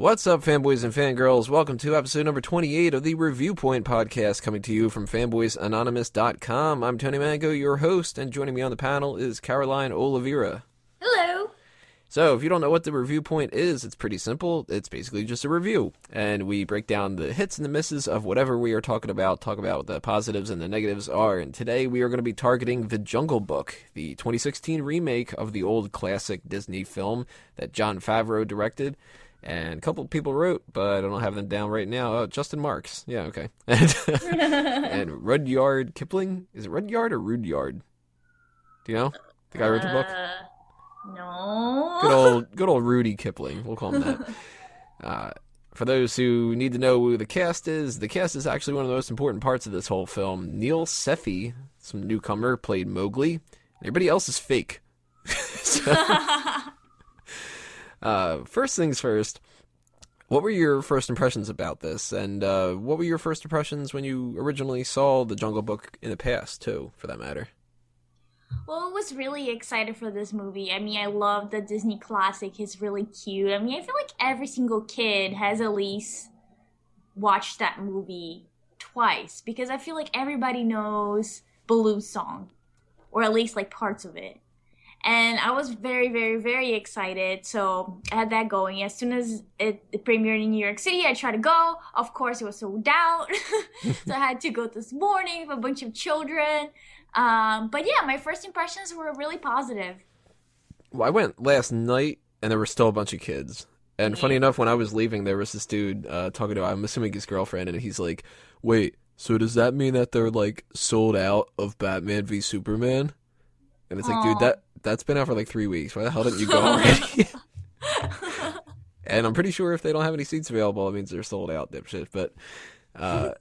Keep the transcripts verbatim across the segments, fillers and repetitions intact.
What's up, fanboys and fangirls? Welcome to episode number twenty-eight of the Review Point Podcast, coming to you from fanboys anonymous dot com. I'm Tony Mango, your host, and joining me on the panel is Caroline Oliveira. Hello! So, if you don't know what the Review Point is, it's pretty simple. It's basically just a review, and we break down the hits and the misses of whatever we are talking about, talk about what the positives and the negatives are, and today we are going to be targeting The Jungle Book, the twenty sixteen remake of the old classic Disney film that Jon Favreau directed. And a couple of people wrote, but I don't have them down right now. Oh, Justin Marks. Yeah, okay. And, and Rudyard Kipling. Is it Rudyard or Rudyard? Do you know? The guy who wrote the book? Uh, no. Good old, good old Rudy Kipling. We'll call him that. uh, for those who need to know who the cast is, the cast is actually one of the most important parts of this whole film. Neel Sethi, some newcomer, played Mowgli. Everybody else is fake. so... Uh, first things first, what were your first impressions about this? And uh, what were your first impressions when you originally saw The Jungle Book in the past, too, for that matter? Well, I was really excited for this movie. I mean, I love the Disney classic. It's really cute. I mean, I feel like every single kid has at least watched that movie twice, because I feel like everybody knows Baloo's song, or at least, like, parts of it. And I was very, very, very excited, so I had that going. As soon as it, it premiered in New York City, I tried to go. Of course, it was sold out, so I had to go this morning with a bunch of children. Um, but yeah, my first impressions were really positive. Well, I went last night, and there were still a bunch of kids. And funny enough, when I was leaving, there was this dude uh, talking to, I'm assuming, his girlfriend, and he's like, wait, so does that mean that they're, like, sold out of Batman v Superman? And it's like, aww, dude, that... That's been out for like three weeks. Why the hell didn't you go already? And I'm pretty sure if they don't have any seats available, it means they're sold out, dipshit. But uh,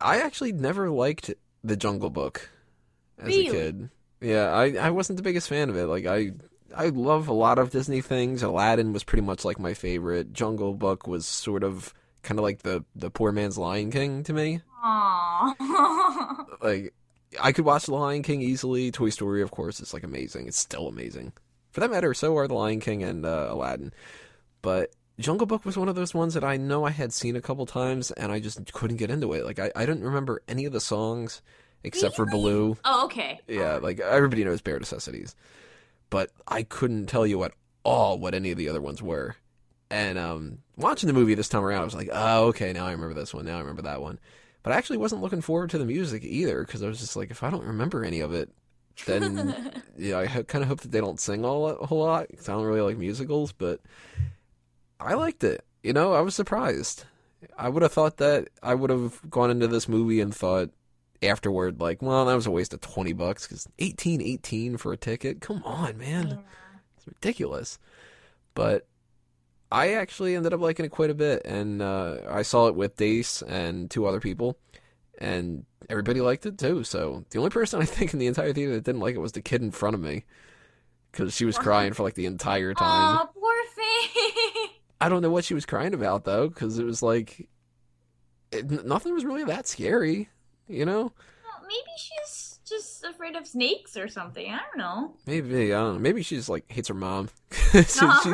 I actually never liked The Jungle Book as really? a kid. Yeah, I, I wasn't the biggest fan of it. Like I I love a lot of Disney things. Aladdin was pretty much like my favorite. Jungle Book was sort of kind of like the, the poor man's Lion King to me. Aww. Like... I could watch The Lion King easily. Toy Story, of course, is, like, amazing. It's still amazing. For that matter, so are The Lion King and uh, Aladdin. But Jungle Book was one of those ones that I know I had seen a couple times, and I just couldn't get into it. Like, I, I didn't remember any of the songs except really? for Baloo. Oh, okay. Yeah, like, everybody knows Bare Necessities. But I couldn't tell you at all what any of the other ones were. And um, watching the movie this time around, I was like, oh, okay, now I remember this one, now I remember that one. But I actually wasn't looking forward to the music either, because I was just like, if I don't remember any of it, then yeah, I ho- kind of hope that they don't sing all a whole lot, because I don't really like musicals, but I liked it. You know, I was surprised. I would have thought that I would have gone into this movie and thought afterward, like, well, that was a waste of twenty bucks, because eighteen eighteen for a ticket? Come on, man. Yeah. It's ridiculous. But... I actually ended up liking it quite a bit, and uh, I saw it with Dace and two other people, and everybody liked it too, so the only person I think in the entire theater that didn't like it was the kid in front of me, because she was crying for, like, the entire time. Aw, poor thing! I don't know what she was crying about, though, because it was, like, it, nothing was really that scary, you know? Well, maybe she's just afraid of snakes or something, I don't know. Maybe, I don't know. Maybe she just, like, hates her mom. So she,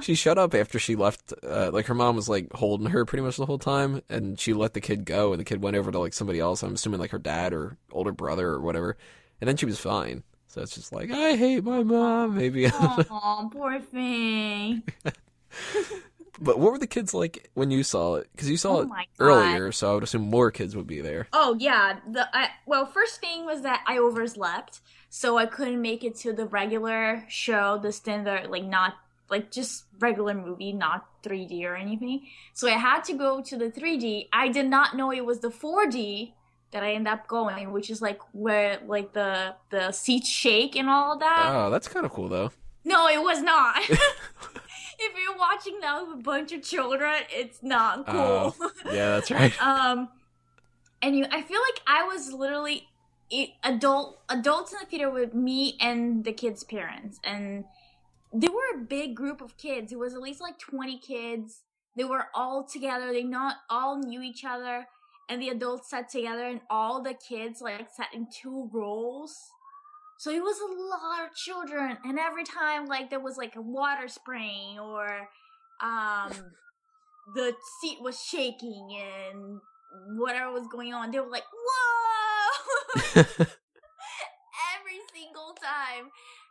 she shut up after she left. Uh, like, her mom was, like, holding her pretty much the whole time, and she let the kid go, and the kid went over to, like, somebody else. I'm assuming, like, her dad or older brother or whatever. And then she was fine. So it's just like, I hate my mom, maybe. Aw, poor thing. But what were the kids like when you saw it? Because you saw oh it earlier, so I would assume more kids would be there. Oh, yeah. The I, Well, first thing was that I overslept, so I couldn't make it to the regular show, the standard, like, not, like, just regular movie, not three D or anything. So I had to go to the three D. I did not know it was the four D that I ended up going, which is, like, where, like, the, the seats shake and all of that. Oh, that's kind of cool, though. No, it was not. If you're watching that with a bunch of children, it's not cool. Uh, yeah, that's right. um, and you, I feel like I was literally adult adults in the theater with me and the kids' parents, and they were a big group of kids. It was at least like twenty kids. They were all together. They not all knew each other, and the adults sat together, and all the kids like sat in two rows. So it was a lot of children, and every time, like, there was, like, a water spraying or um, the seat was shaking and whatever was going on. They were like, whoa! Every single time.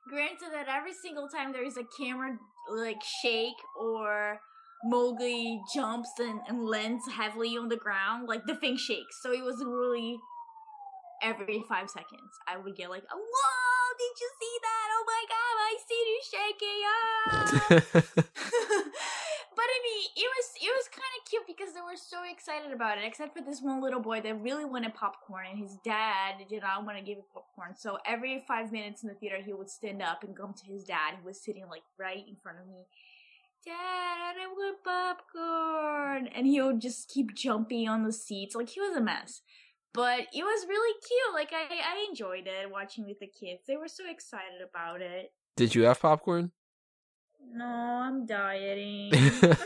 Granted that every single time there is a camera like shake or Mowgli jumps and, and lands heavily on the ground, like the thing shakes. So it was really every five seconds I would get like, oh, whoa, did you see that? Oh my god, I see you shaking. Ah! But I mean, it was it was kind of cute because they were so excited about it, except for this one little boy that really wanted popcorn, and his dad did not want to give him popcorn. So every five minutes in the theater, he would stand up and come to his dad, who was sitting like right in front of me. Dad, I want popcorn, and he would just keep jumping on the seats. Like, he was a mess, but it was really cute. Like, I, I enjoyed it watching with the kids. They were so excited about it. Did you have popcorn? No, I'm dieting. So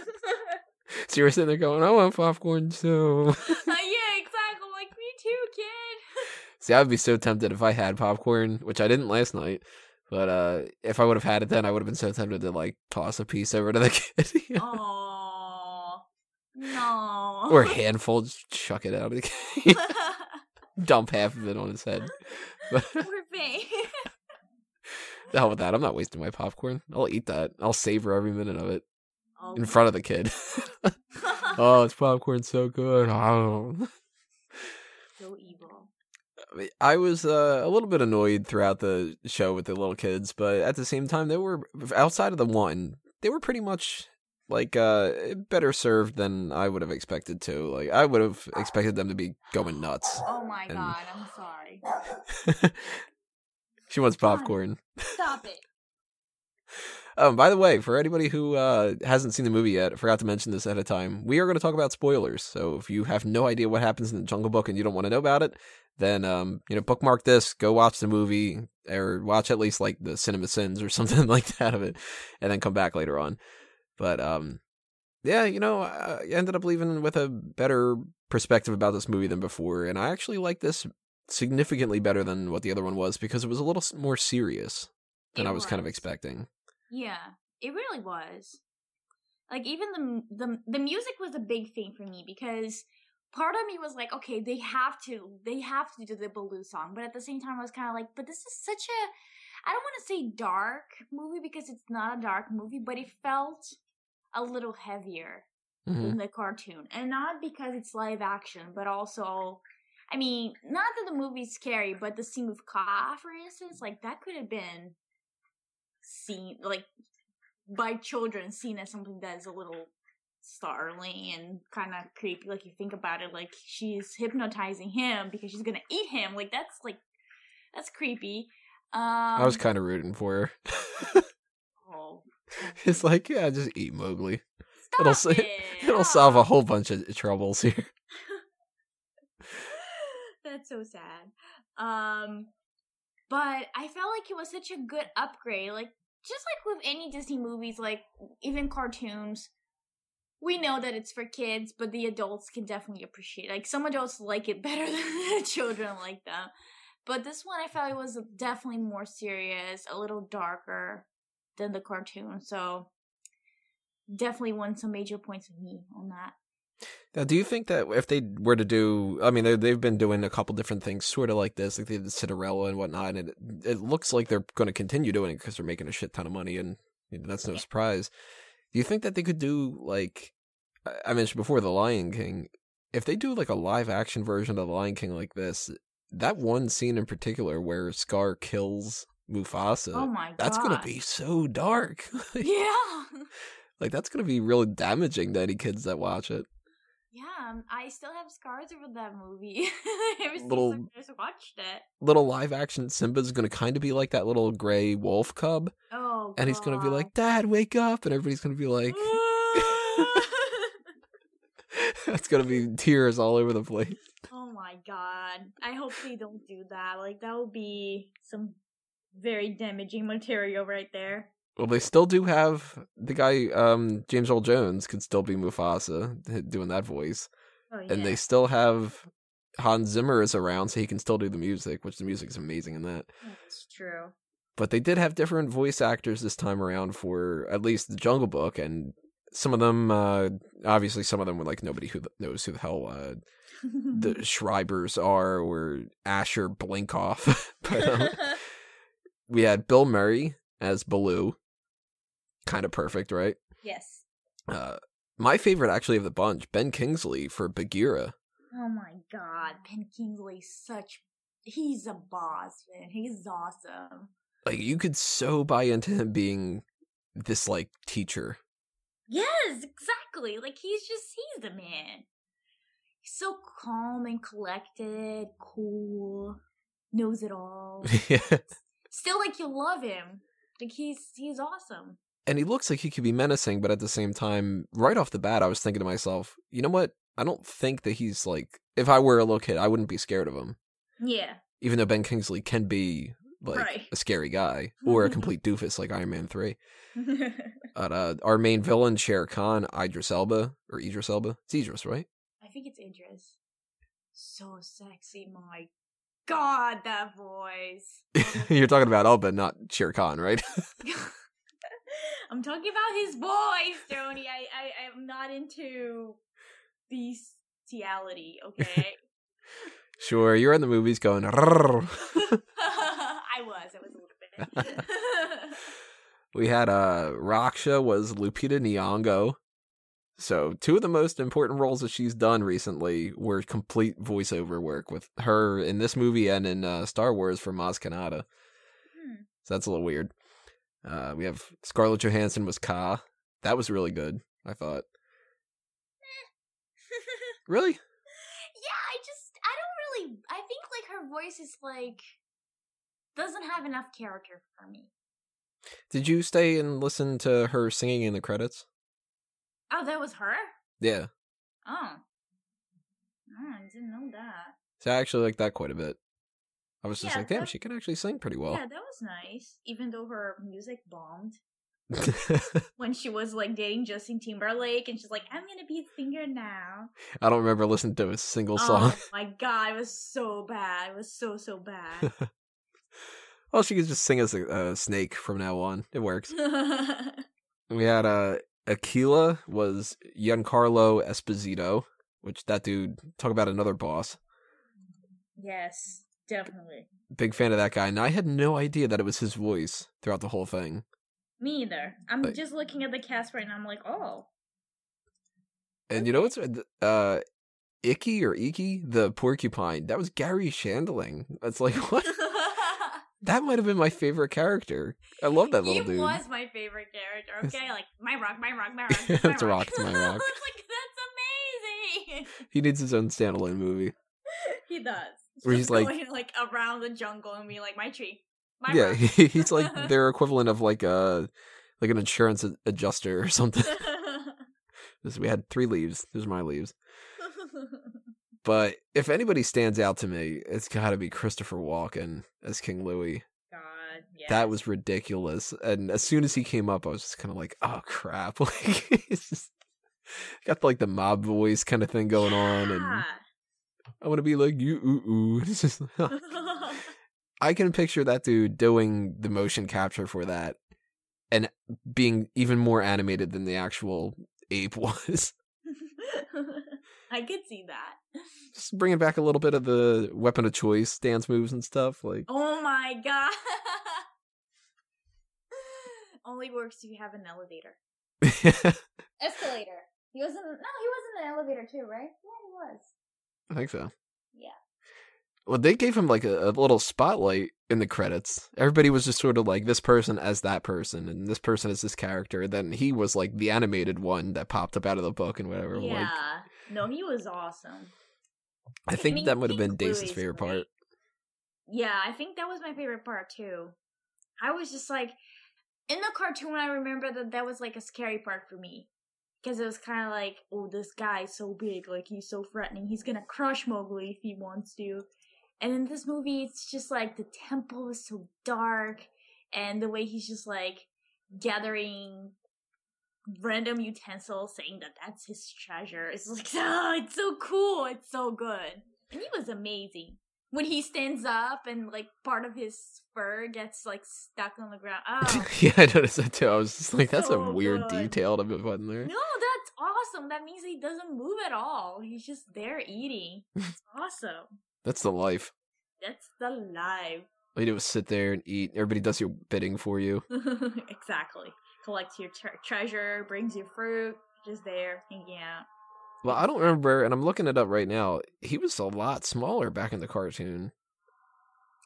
you were sitting there going, I want popcorn too. uh, yeah, exactly. I'm like, me too, kid. See, I'd be so tempted if I had popcorn, which I didn't last night. But uh, if I would have had it then, I would have been so tempted to, like, toss a piece over to the kid. You know? Aww. No. Or a handful, just chuck it out of the kid. Dump half of it on his head. Poor thing. The hell with that. I'm not wasting my popcorn. I'll eat that. I'll savor every minute of it. Oh. In front of the kid. Oh, it's popcorn so good. Oh. So evil. I was uh, a little bit annoyed throughout the show with the little kids, but at the same time, they were, outside of the one, they were pretty much, like, uh, better served than I would have expected to. Like, I would have expected them to be going nuts. Oh my and... god, I'm sorry. She wants popcorn. God, stop it. Um, by the way, for anybody who uh, hasn't seen the movie yet, I forgot to mention this ahead of time, we are going to talk about spoilers. So if you have no idea what happens in The Jungle Book and you don't want to know about it, then, um, you know, bookmark this, go watch the movie, or watch at least, like, the Cinema Sins or something like that of it, and then come back later on. But, um, yeah, you know, I ended up leaving with a better perspective about this movie than before, and I actually like this significantly better than what the other one was, because it was a little more serious than it I was, was kind of expecting. Yeah, it really was. Like, even the, the the music was a big thing for me, because part of me was like, okay, they have to, they have to do the Baloo song, but at the same time, I was kind of like, but this is such a, I don't want to say dark movie, because it's not a dark movie, but it felt a little heavier mm-hmm. than the cartoon, and not because it's live action, but also, I mean, not that the movie's scary, but the scene with Ka, for instance, like, that could have been seen, like, by children, seen as something that is a little startling and kind of creepy. Like, you think about it, like, she's hypnotizing him because she's gonna eat him. Like, that's, like, that's creepy. Um, I was kind of rooting for her. Oh. It's like, yeah, just eat Mowgli. Stop it'll, it! It'll solve a whole bunch of troubles here. That's so sad. Um... But I felt like it was such a good upgrade. Like, just like with any Disney movies, like, even cartoons, we know that it's for kids, but the adults can definitely appreciate it. Like, some adults like it better than the children like them. But this one, I felt it was definitely more serious, a little darker than the cartoon. So, definitely won some major points with me on that. Now, do you think that if they were to do, I mean, they've been doing a couple different things sort of like this, like they did Cinderella and whatnot, and it, it looks like they're going to continue doing it because they're making a shit ton of money, and you know, that's no surprise. Do you think that they could do, like, I mentioned before, The Lion King, if they do, like, a live-action version of The Lion King like this, that one scene in particular where Scar kills Mufasa, oh my God, that's going to be so dark. Yeah! Like, that's going to be really damaging to any kids that watch it. Yeah, I still have scars over that movie. Ever since I just watched it. Little live action Simba's gonna kind of be like that little gray wolf cub. Oh, and God. He's gonna be like, "Dad, wake up!" And everybody's gonna be like, "That's gonna be tears all over the place." Oh my God! I hope they don't do that. Like, that would be some very damaging material right there. Well, they still do have the guy, um, James Earl Jones could still be Mufasa doing that voice. Oh, yeah. And they still have Hans Zimmer is around, so he can still do the music, which the music is amazing in that. That's true. But they did have different voice actors this time around for at least The Jungle Book, and some of them, uh, obviously some of them were like nobody who knows who the hell uh, the Schreibers are or Asher Blinkoff. But, um, we had Bill Murray as Baloo. Kind of perfect, right? Yes. Uh, my favorite actually of the bunch, Ben Kingsley for Bagheera. Oh my god, Ben Kingsley, such, he's a boss, man. He's awesome. Like, you could so buy into him being this, like, teacher. Yes, exactly. Like, he's just, he's the man. He's so calm and collected, cool, knows it all. Yeah. Still, like, you love him. Like, he's he's awesome. And he looks like he could be menacing, but at the same time, right off the bat, I was thinking to myself, you know what? I don't think that he's, like, if I were a little kid, I wouldn't be scared of him. Yeah. Even though Ben Kingsley can be, like, right. a scary guy or a complete doofus like Iron Man three. But, uh, our main villain, Shere Khan, Idris Elba, or Idris Elba. It's Idris, right? I think it's Idris. So sexy, my god, that voice. You're talking about Elba, not Shere Khan, right? I'm talking about his voice, Tony. I, I, I'm not into bestiality, okay? Sure, you're in the movies going... I was. I was a little bit. We had uh, Raksha was Lupita Nyong'o. So two of the most important roles that she's done recently were complete voiceover work with her in this movie and in uh, Star Wars for Maz Kanata. Hmm. So that's a little weird. Uh, we have Scarlett Johansson was Ka. That was really good, I thought. Really? Yeah, I just, I don't really, I think like her voice is like, doesn't have enough character for me. Did you stay and listen to her singing in the credits? Oh, that was her? Yeah. Oh. Oh, I didn't know that. So I actually liked that quite a bit. I was yeah, just like, damn, that... she can actually sing pretty well. Yeah, that was nice. Even though her music bombed. When she was like dating Justin Timberlake and she's like, I'm gonna be a singer now. I don't remember listening to a single oh, song. Oh my god, it was so bad. It was so, so bad. Well, she could just sing as a, a snake from now on. It works. We had uh, Akela was Giancarlo Esposito, which that dude, talk about another boss. Yes, definitely. Big fan of that guy. And I had no idea that it was his voice throughout the whole thing. Me either. I'm like, just looking at the cast right now. I'm like, oh. And you know what's uh, Icky or Icky? The porcupine. That was Gary Shandling. That's like, what? That might have been my favorite character. I love that little dude. He was my favorite character, okay? Like, my rock, my rock, my rock. It's my rock. rock, it's my rock. Like, that's amazing! He needs his own standalone movie. He does. Where he's like, going, like, around the jungle and be like, my tree, my yeah, rock. He's like their equivalent of, like, a, like an insurance adjuster or something. We had three leaves. Those are my leaves. But if anybody stands out to me, it's got to be Christopher Walken as King Louis. God, yeah. That was ridiculous. And as soon as he came up, I was just kind of like, oh, crap. Like, it's just got like the mob voice kind of thing going yeah. on. And I want to be like, you, ooh, ooh. It's just, I can picture that dude doing the motion capture for that and being even more animated than the actual ape was. I could see that. Just bringing back a little bit of the weapon of choice dance moves and stuff. Like, oh my god! Only works if you have an elevator. Escalator. He wasn't. No, he was in an elevator too, right? Yeah, he was. I think so. Yeah. Well, they gave him like a, a little spotlight in the credits. Everybody was just sort of like this person as that person, and this person as this character. And then he was like the animated one that popped up out of the book and whatever. Yeah. Like, no, he was awesome. I think I mean, that would have been Daisy's favorite great. part. Yeah, I think that was my favorite part, too. I was just like, in the cartoon, I remember that that was like a scary part for me. Because it was kind of like, oh, this guy's so big. Like, he's so threatening. He's going to crush Mowgli if he wants to. And in this movie, it's just like the temple is so dark. And the way he's just like gathering random utensils, saying that that's his treasure. It's like, oh, it's so cool. It's so good. And he was amazing. when he stands up and like part of his fur gets like stuck on the ground. Oh. Yeah, I noticed that too. I was just like, that's so a weird good. detail to put in there. No, that's awesome. That means he doesn't move at all. He's just there eating. It's awesome. That's the life. That's the life. All you do is sit there and eat. Everybody does your bidding for you. Exactly. Collects your tre- treasure, brings you fruit, just there hanging out. Well, I don't remember, and I'm looking it up right now. He was a lot smaller back in the cartoon.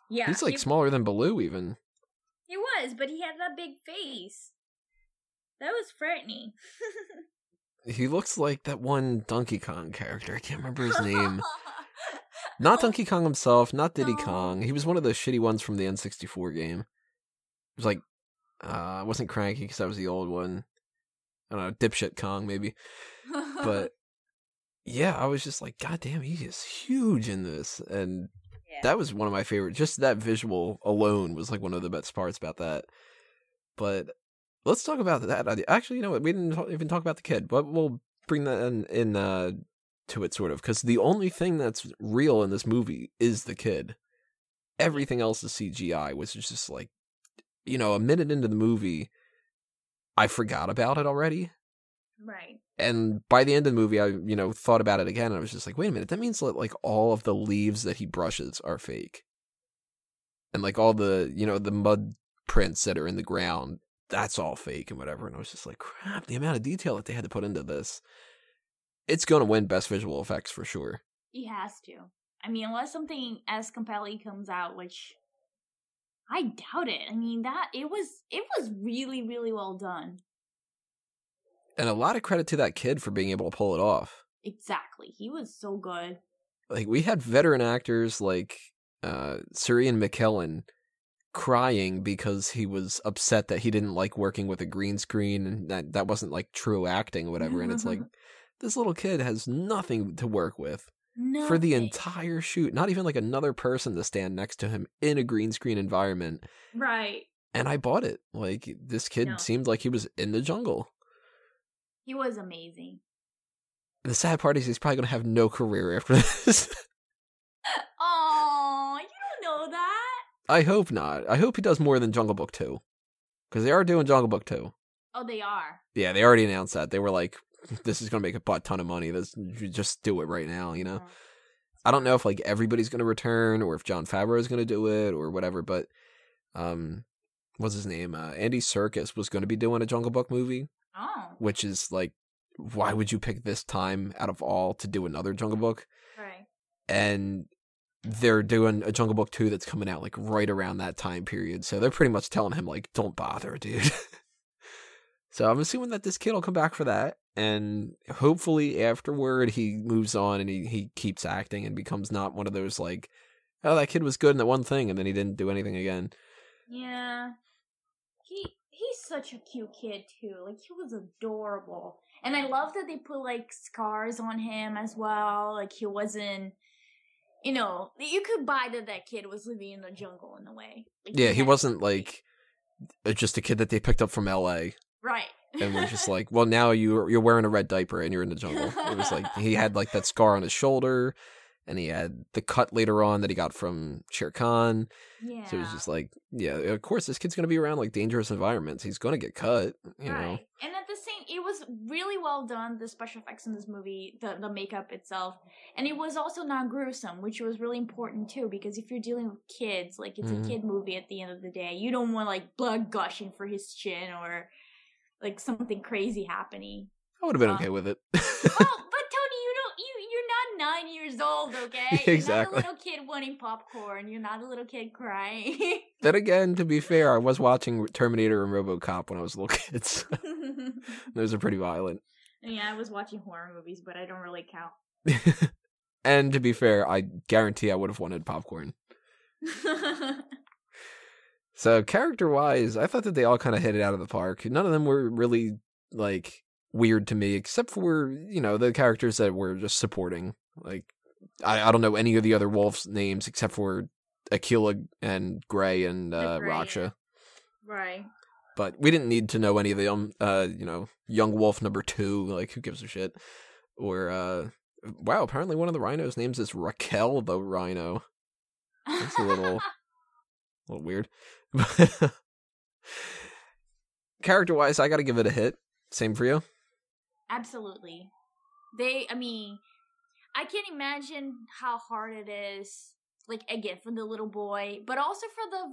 Yeah. He's, like, he, smaller than Baloo, even. He was, but he had that big face. That was frightening. He looks like that one Donkey Kong character. I can't remember his name. Not Donkey Kong himself, not Diddy no. Kong. He was one of those shitty ones from the N sixty-four game. It was like, uh, I wasn't Cranky because I was the old one. I don't know, Dipshit Kong, maybe. But... yeah, I was just like, God damn, he is huge in this. And yeah. that was one of my favorite. Just that visual alone was like one of the best parts about that. But let's talk about that idea. Actually, you know what? We didn't even talk about the kid, but we'll bring that in, in uh, to it sort of. Because the only thing that's real in this movie is the kid. Everything else is C G I, which is just like, you know, a minute into the movie, I forgot about it already. Right. And by the end of the movie, I, you know, thought about it again, and I was just like, wait a minute, that means that, like, all of the leaves that he brushes are fake. And, like, all the, you know, the mud prints that are in the ground, that's all fake and whatever. And I was just like, crap, the amount of detail that they had to put into this. It's going to win Best Visual Effects for sure. He has to. I mean, unless something as compelling comes out, which I doubt it. I mean, that, it was, it was really, really well done. And a lot of credit to that kid for being able to pull it off. Exactly. He was so good. Like, we had veteran actors like uh, Sirian McKellen crying because he was upset that he didn't like working with a green screen and that, that wasn't, like, true acting or whatever. And it's like, this little kid has nothing to work with nothing. for the entire shoot. Not even, like, another person to stand next to him in a green screen environment. Right. And I bought it. Like, this kid no. seemed like he was in the jungle. He was amazing. The sad part is he's probably going to have no career after this. Aww, you don't know that. I hope not. I hope he does more than Jungle Book two. Because they are doing Jungle Book two. Oh, they are? Yeah, they already announced that. They were like, this is going to make a butt ton of money. Let's just do it right now, you know? Yeah. I don't know if like everybody's going to return or if Jon Favreau is going to do it or whatever, but um, what's his name? Uh, Andy Serkis was going to be doing a Jungle Book movie. Oh. Which is like, why would you pick this time out of all to do another Jungle Book? Right. And they're doing a Jungle Book two that's coming out like right around that time period. So they're pretty much telling him like, don't bother, dude. So I'm assuming that this kid will come back for that. And hopefully afterward he moves on and he, he keeps acting and becomes not one of those like, oh, that kid was good in that one thing and then he didn't do anything again. Yeah. He... He's such a cute kid, too. Like, he was adorable. And I love that they put, like, scars on him as well. Like, he wasn't, you know, you could buy that that kid was living in the jungle in a way. Like, yeah, he, he wasn't, like, just a kid that they picked up from L A. Right. And we're just like, well, now you're, you're wearing a red diaper and you're in the jungle. It was like, he had, like, that scar on his shoulder, and he had the cut later on that he got from Shere Khan. Yeah. So it was just like, yeah, of course, this kid's going to be around, like, dangerous environments. He's going to get cut, you right. know. And at the same, it was really well done, the special effects in this movie, the, the makeup itself. And it was also not gruesome, which was really important, too, because if you're dealing with kids, like, it's mm-hmm. a kid movie at the end of the day. You don't want, like, blood gushing for his chin or, like, something crazy happening. I would have been um, okay with it. Well, nine years old, okay? Exactly. You're not a little kid wanting popcorn. You're not a little kid crying. Then again, to be fair, I was watching Terminator and RoboCop when I was a little kid. So those are pretty violent. Yeah, I was watching horror movies, but I don't really count. And to be fair, I guarantee I would have wanted popcorn. So character-wise, I thought that they all kind of hit it out of the park. None of them were really, like, weird to me, except for, you know, the characters that were just supporting. Like, I, I don't know any of the other wolves' names except for Akela and Gray and uh, Gray. Raksha. Right. But we didn't need to know any of them. Uh, you know, Young Wolf number two, like, who gives a shit? Or, uh, wow, apparently one of the rhinos' names is Raquel the Rhino. It's a little, a little weird. Character-wise, I got to give it a hit. Same for you? Absolutely. They, I mean, I can't imagine how hard it is, like, again, for the little boy, but also for the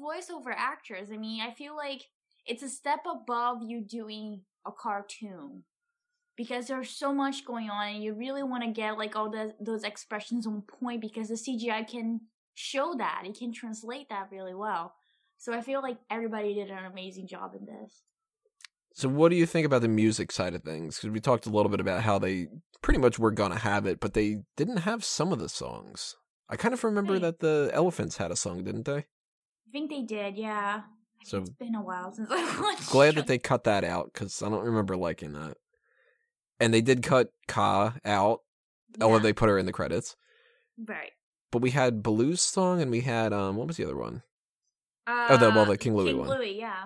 voiceover actors. I mean, I feel like it's a step above you doing a cartoon because there's so much going on and you really want to get, like, all the, those expressions on point because the C G I can show that. It can translate that really well. So I feel like everybody did an amazing job in this. So what do you think about the music side of things? Because we talked a little bit about how they pretty much were going to have it, but they didn't have some of the songs. I kind of remember right. that the elephants had a song, didn't they? I think they did, yeah. I so, think it's been a while since I watched it. Glad that they cut that out, because I don't remember liking that. And they did cut Ka out, yeah. although they put her in the credits. Right. But we had Baloo's song, and we had, um, what was the other one? Uh, oh, the, well, the King Louis King one. King Louis, yeah.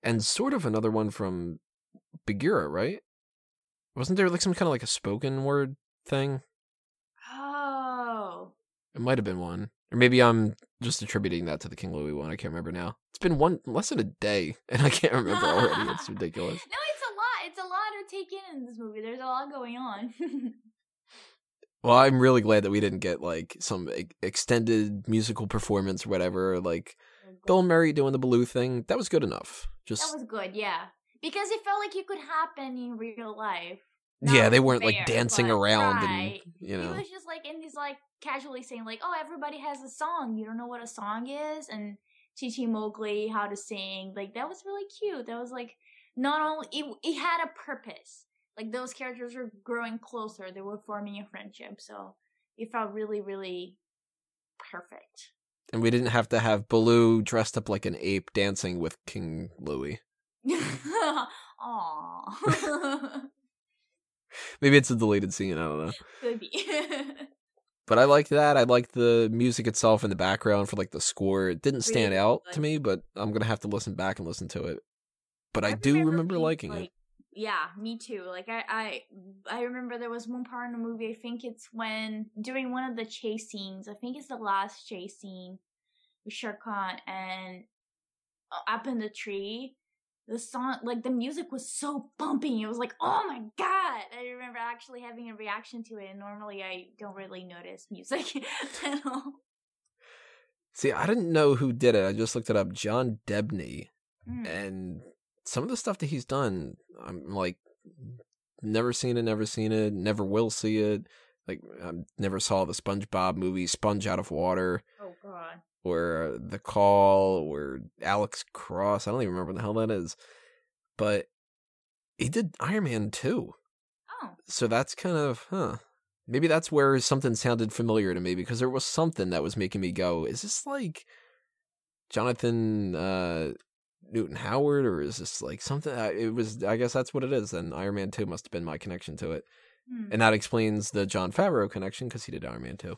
And sort of another one from Bagheera, right? Wasn't there like some kind of like a spoken word thing? Oh. It might have been one. Or maybe I'm just attributing that to the King Louis one. I can't remember now. It's been one less than a day, and I can't remember already. It's ridiculous. No, it's a lot. It's a lot to take in in this movie. There's a lot going on. Well, I'm really glad that we didn't get like some e- extended musical performance or whatever, like... Bill Murray doing the Baloo thing, that was good enough. Just That was good, yeah. Because it felt like it could happen in real life. Not yeah, they weren't fair, like dancing around right. and you know. He was just like and he's like casually saying like, "Oh, everybody has a song. You don't know what a song is?" And teaching Mowgli how to sing. Like that was really cute. That was like not only it, it had a purpose. Like those characters were growing closer. They were forming a friendship. So it felt really, really perfect. And we didn't have to have Baloo dressed up like an ape dancing with King Louis. Aww. Maybe it's a deleted scene, I don't know. Maybe. But I liked that. I liked the music itself in the background for like the score. It didn't stand really out good. to me, but I'm going to have to listen back and listen to it. But I, I do remember, remember liking like, it. Yeah, me too. Like I, I, I remember there was one part in the movie, I think it's when, during one of the chase scenes, I think it's the last chase scene with Shere Khan and up in the tree, the song, like the music was so bumping. It was like, oh my God. I remember actually having a reaction to it. And normally I don't really notice music at all. See, I didn't know who did it. I just looked it up. John Debney. Mm. And some of the stuff that he's done, I'm like, never seen it, never seen it, never will see it. Like, I never saw the SpongeBob movie, Sponge Out of Water. Oh, God. Or The Call, or Alex Cross. I don't even remember what the hell that is. But he did Iron Man two. Oh. So that's kind of, huh. Maybe that's where something sounded familiar to me, because there was something that was making me go, is this like Jonathan... Uh, Newton Howard, or is this like something? It was, I guess that's what it is. And Iron Man two must have been my connection to it. Hmm. And that explains the Jon Favreau connection because he did Iron Man two.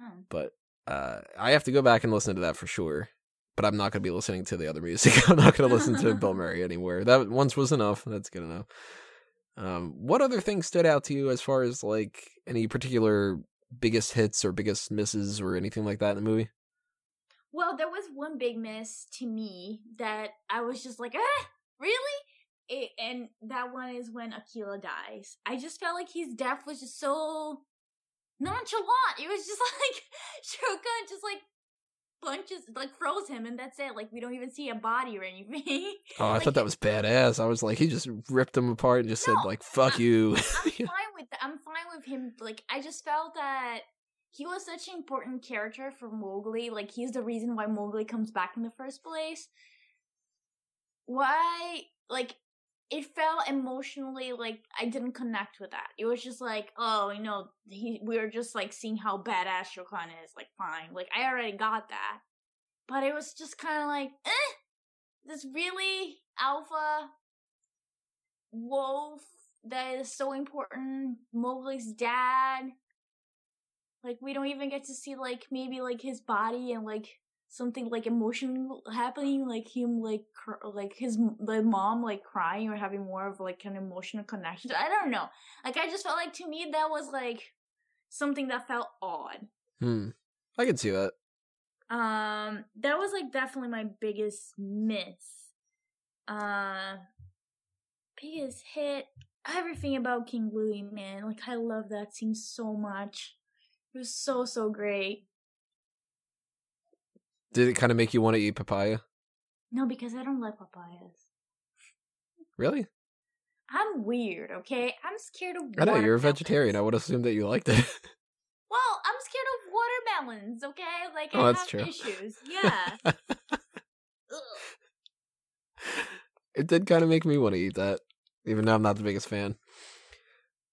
Oh. But uh, I have to go back and listen to that for sure. But I'm not going to be listening to the other music. I'm not going to listen to Bill Murray anywhere. That once was enough. That's good enough. Um, what other things stood out to you as far as like any particular biggest hits or biggest misses or anything like that in the movie? Well, there was one big miss to me that I was just like, ah, really? It, and that one is when Akela dies. I just felt like his death was just so nonchalant. It was just like, Shere Khan just like punches, like froze him and that's it. Like we don't even see a body or anything. Oh, I like, thought that was badass. I was like, he just ripped him apart and just no, said like, fuck I'm, you. I'm fine with that. I'm fine with him. Like, I just felt that he was such an important character for Mowgli. Like, he's the reason why Mowgli comes back in the first place. Why, like, it felt emotionally, like, I didn't connect with that. It was just like, oh, you know, he, we were just, like, seeing how badass Shere Khan is. Like, fine. Like, I already got that. But it was just kind of like, eh, this really alpha wolf that is so important. Mowgli's dad. Like, we don't even get to see, like, maybe, like, his body and, like, something, like, emotional happening. Like, him, like, cr- like his the mom, like, crying or having more of, like, an emotional connection. I don't know. Like, I just felt like, to me, that was, like, something that felt odd. Hmm. I can see that. Um, that was like definitely my biggest miss. Uh, biggest hit. Everything about King Louis, man. Like, I love that scene so much. It was so, so great. Did it kind of make you want to eat papaya? No, because I don't like papayas. Really? I'm weird, okay? I'm scared of watermelons. I know, you're a vegetarian. I would assume that you liked it. Well, I'm scared of watermelons, okay? Like, I oh, that's have true. issues. Yeah. It did kind of make me want to eat that, even though I'm not the biggest fan.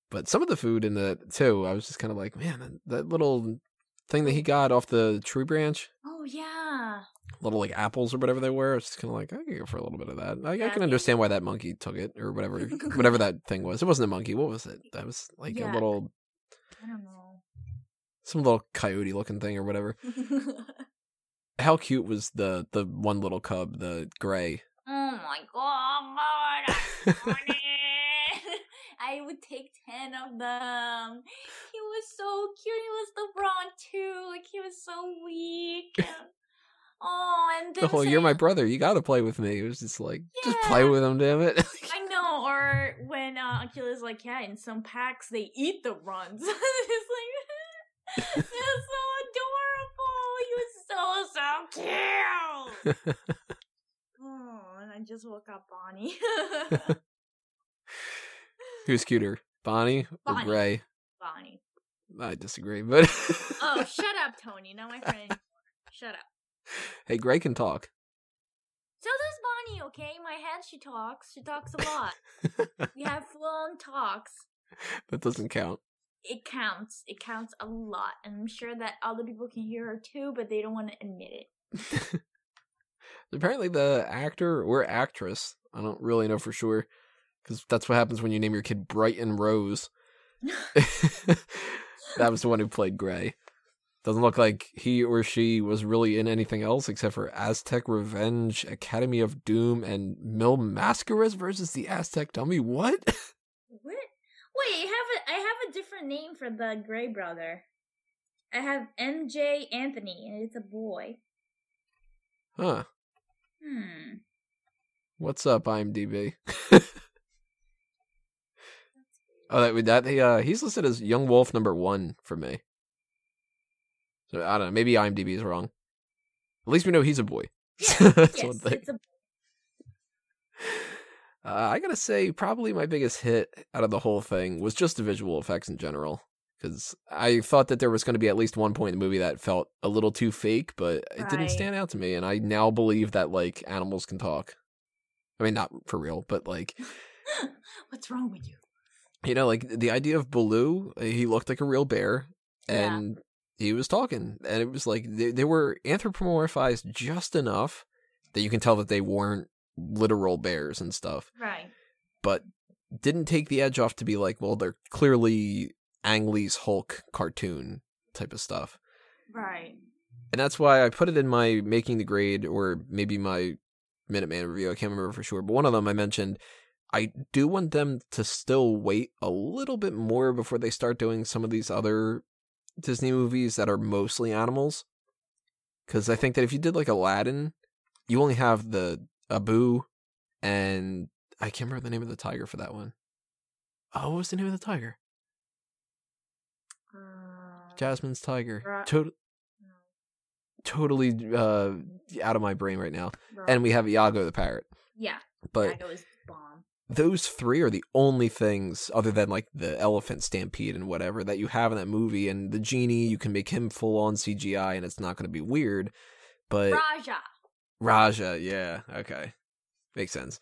But some of the food in the, too, I was just kind of like, man, that little thing that he got off the tree branch. Oh, yeah. Little, like, apples or whatever they were. It's just kind of like, I can go for a little bit of that. I, yeah, I can understand why that monkey took it or whatever whatever that thing was. It wasn't a monkey. What was it? That was, like, yeah. a little... I don't know. Some little coyote-looking thing or whatever. How cute was the, the one little cub, the gray? Oh, my God. I want it. I would take ten of them. He was so cute. He was the brawn too. Like, he was so weak. Oh, and then the whole saying, "You're my brother. You got to play with me." It was just like, yeah. just play with him, damn it. I know. Or when uh, Akela's like, "Yeah, in some packs they eat the runs." It's like, it was so adorable. He was so so cute. Oh, and I just woke up Bonnie. Who's cuter, Bonnie, Bonnie or Gray? Bonnie. I disagree, but... Oh, shut up, Tony. Not my friend anymore. Shut up. Hey, Gray can talk. So does Bonnie, okay? In my head, she talks. She talks a lot. We have long talks. That doesn't count. It counts. It counts a lot. And I'm sure that other people can hear her too, but they don't want to admit it. Apparently the actor or actress, I don't really know for sure, because that's what happens when you name your kid Brighton Rose. That was the one who played Gray. Doesn't look like he or she was really in anything else except for Aztec Revenge, Academy of Doom, and Mil Mascaras versus the Aztec Dummy. What? What? Wait, I have a, I have a different name for the Gray brother. I have M J Anthony, and it's a boy. Huh. Hmm. What's up, IMDb? Oh, that that he, uh, he's listed as Young Wolf number one for me. So I don't know. Maybe IMDb is wrong. At least we know he's a boy. Yeah, That's yes, one thing. It's a boy. Uh, I gotta say, probably my biggest hit out of the whole thing was just the visual effects in general, because I thought that there was going to be at least one point in the movie that felt a little too fake, but it right. didn't stand out to me, and I now believe that like animals can talk. I mean, not for real, but like, what's wrong with you? You know, like, the idea of Baloo, he looked like a real bear, and yeah. he was talking, and it was like, they, they were anthropomorphized just enough that you can tell that they weren't literal bears and stuff. Right. But didn't take the edge off to be like, well, they're clearly Ang Lee's Hulk cartoon type of stuff. Right. And that's why I put it in my Making the Grade, or maybe my Minuteman review, I can't remember for sure, but one of them I mentioned... I do want them to still wait a little bit more before they start doing some of these other Disney movies that are mostly animals. Because I think that if you did like Aladdin, you only have the Abu and I can't remember the name of the tiger for that one. Oh, what was the name of the tiger? Uh, Jasmine's tiger. Uh, Tot- no. Totally uh, out of my brain right now. Right. And we have Iago the parrot. Yeah. But Iago is bomb. Those three are the only things, other than like the elephant stampede and whatever, that you have in that movie. And the genie, you can make him full on C G I and it's not going to be weird. But Raja. Raja, yeah. Okay. Makes sense.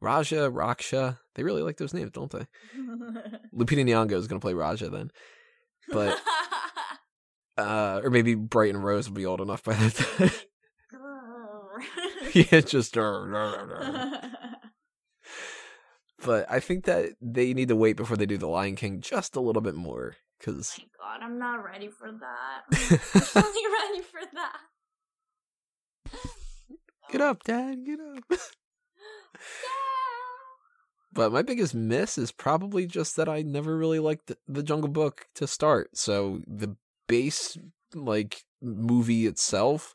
Raja, Raksha. They really like those names, don't they? Lupita Nyong'o is going to play Raja then. But, uh, or maybe Brighton Rose will be old enough by that time. Yeah, just. But I think that they need to wait before they do The Lion King just a little bit more. Cause... Oh my God, I'm not ready for that. I'm not ready for that. Get up, Dad, get up. Yeah. But my biggest miss is probably just that I never really liked The Jungle Book to start. So the base like movie itself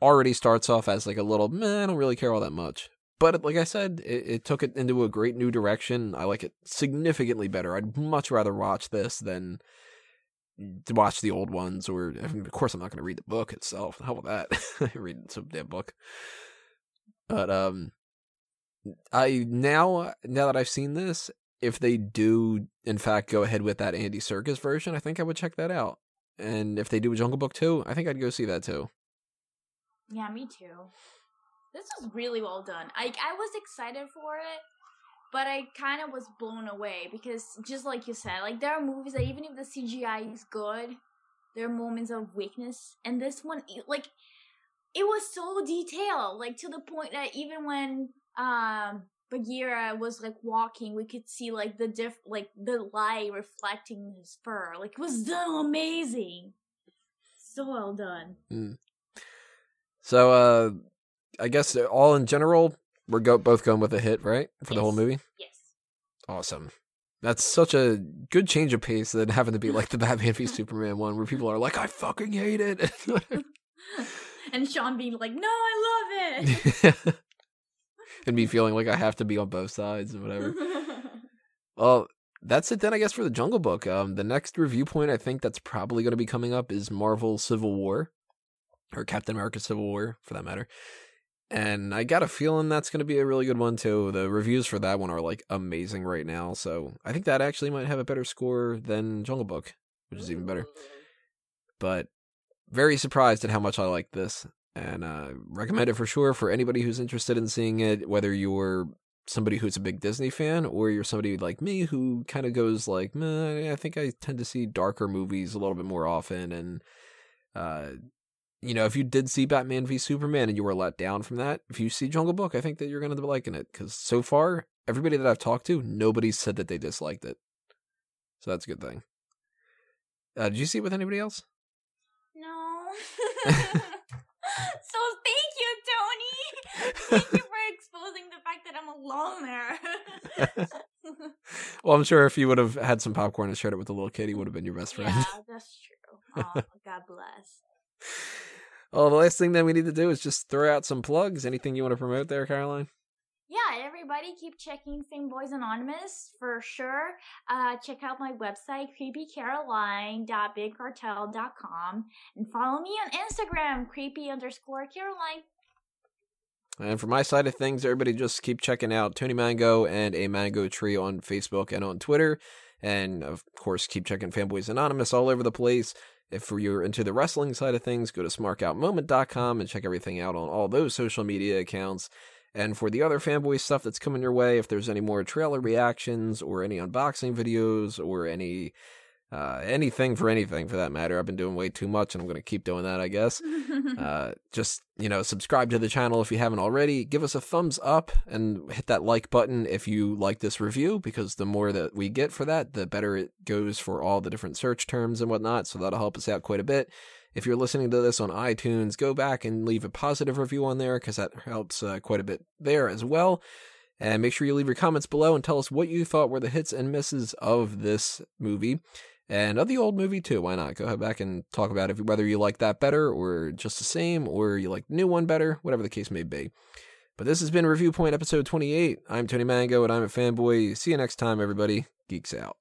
already starts off as like a little, meh, I don't really care all that much. But like I said, it, it took it into a great new direction. I like it significantly better. I'd much rather watch this than to watch the old ones. Or I mean, of course, I'm not going to read the book itself. How about that? Read some damn book. But um, I now now that I've seen this, if they do in fact go ahead with that Andy Serkis version, I think I would check that out. And if they do a Jungle Book two, I think I'd go see that too. Yeah, me too. This was really well done. I I was excited for it, but I kind of was blown away because just like you said, like there are movies that even if the C G I is good, there are moments of weakness. And this one, like, it was so detailed, like to the point that even when um Bagheera was like walking, we could see like the diff, like the light reflecting his fur. Like it was so amazing, so well done. Mm. So, uh. I guess all in general, we're go- both going with a hit, right? For yes. the whole movie? Yes. Awesome. That's such a good change of pace than having to be like the Batman v Superman one where people are like, I fucking hate it. And Sean being like, no, I love it. And me feeling like I have to be on both sides and whatever. Well, that's it then, I guess, for The Jungle Book. Um, the next review point I think that's probably going to be coming up is Marvel Civil War, or Captain America Civil War, for that matter. And I got a feeling that's going to be a really good one, too. The reviews for that one are, like, amazing right now. So I think that actually might have a better score than Jungle Book, which is even better. But very surprised at how much I like this. And uh, recommend it for sure for anybody who's interested in seeing it, whether you're somebody who's a big Disney fan or you're somebody like me who kind of goes like, meh, I think I tend to see darker movies a little bit more often. And, uh... you know, if you did see Batman v Superman and you were let down from that, if you see Jungle Book, I think that you're going to be liking it. Because so far, everybody that I've talked to, nobody said that they disliked it. So that's a good thing. Uh, did you see it with anybody else? No. So thank you, Tony. Thank you for exposing the fact that I'm alone there. Well, I'm sure if you would have had some popcorn and shared it with a little kid, he would have been your best friend. Yeah, that's true. Oh, God bless. Well, the last thing that we need to do is just throw out some plugs. Anything you want to promote there, Caroline? Yeah, everybody keep checking Fanboys Anonymous for sure. Uh, check out my website, creepy caroline dot big cartel dot com, and follow me on Instagram, creepy underscore Caroline. And from my side of things, everybody just keep checking out Tony Mango and A Mango Tree on Facebook and on Twitter. And, of course, keep checking Fanboys Anonymous all over the place. If you're into the wrestling side of things, go to smark out moment dot com and check everything out on all those social media accounts. And for the other fanboy stuff that's coming your way, if there's any more trailer reactions or any unboxing videos or any uh, anything for anything for that matter, I've been doing way too much and I'm going to keep doing that, I guess. uh, just, you know, subscribe to the channel if you haven't already. Give us a thumbs up and hit that like button if you like this review, because the more that we get for that, the better it goes for all the different search terms and whatnot. So that'll help us out quite a bit. If you're listening to this on iTunes, go back and leave a positive review on there because that helps uh, quite a bit there as well. And make sure you leave your comments below and tell us what you thought were the hits and misses of this movie. And of the old movie, too. Why not? Go back and talk about it, whether you like that better or just the same, or you like the new one better, whatever the case may be. But this has been Review Point Episode twenty-eight. I'm Tony Mango, and I'm a fanboy. See you next time, everybody. Geeks out.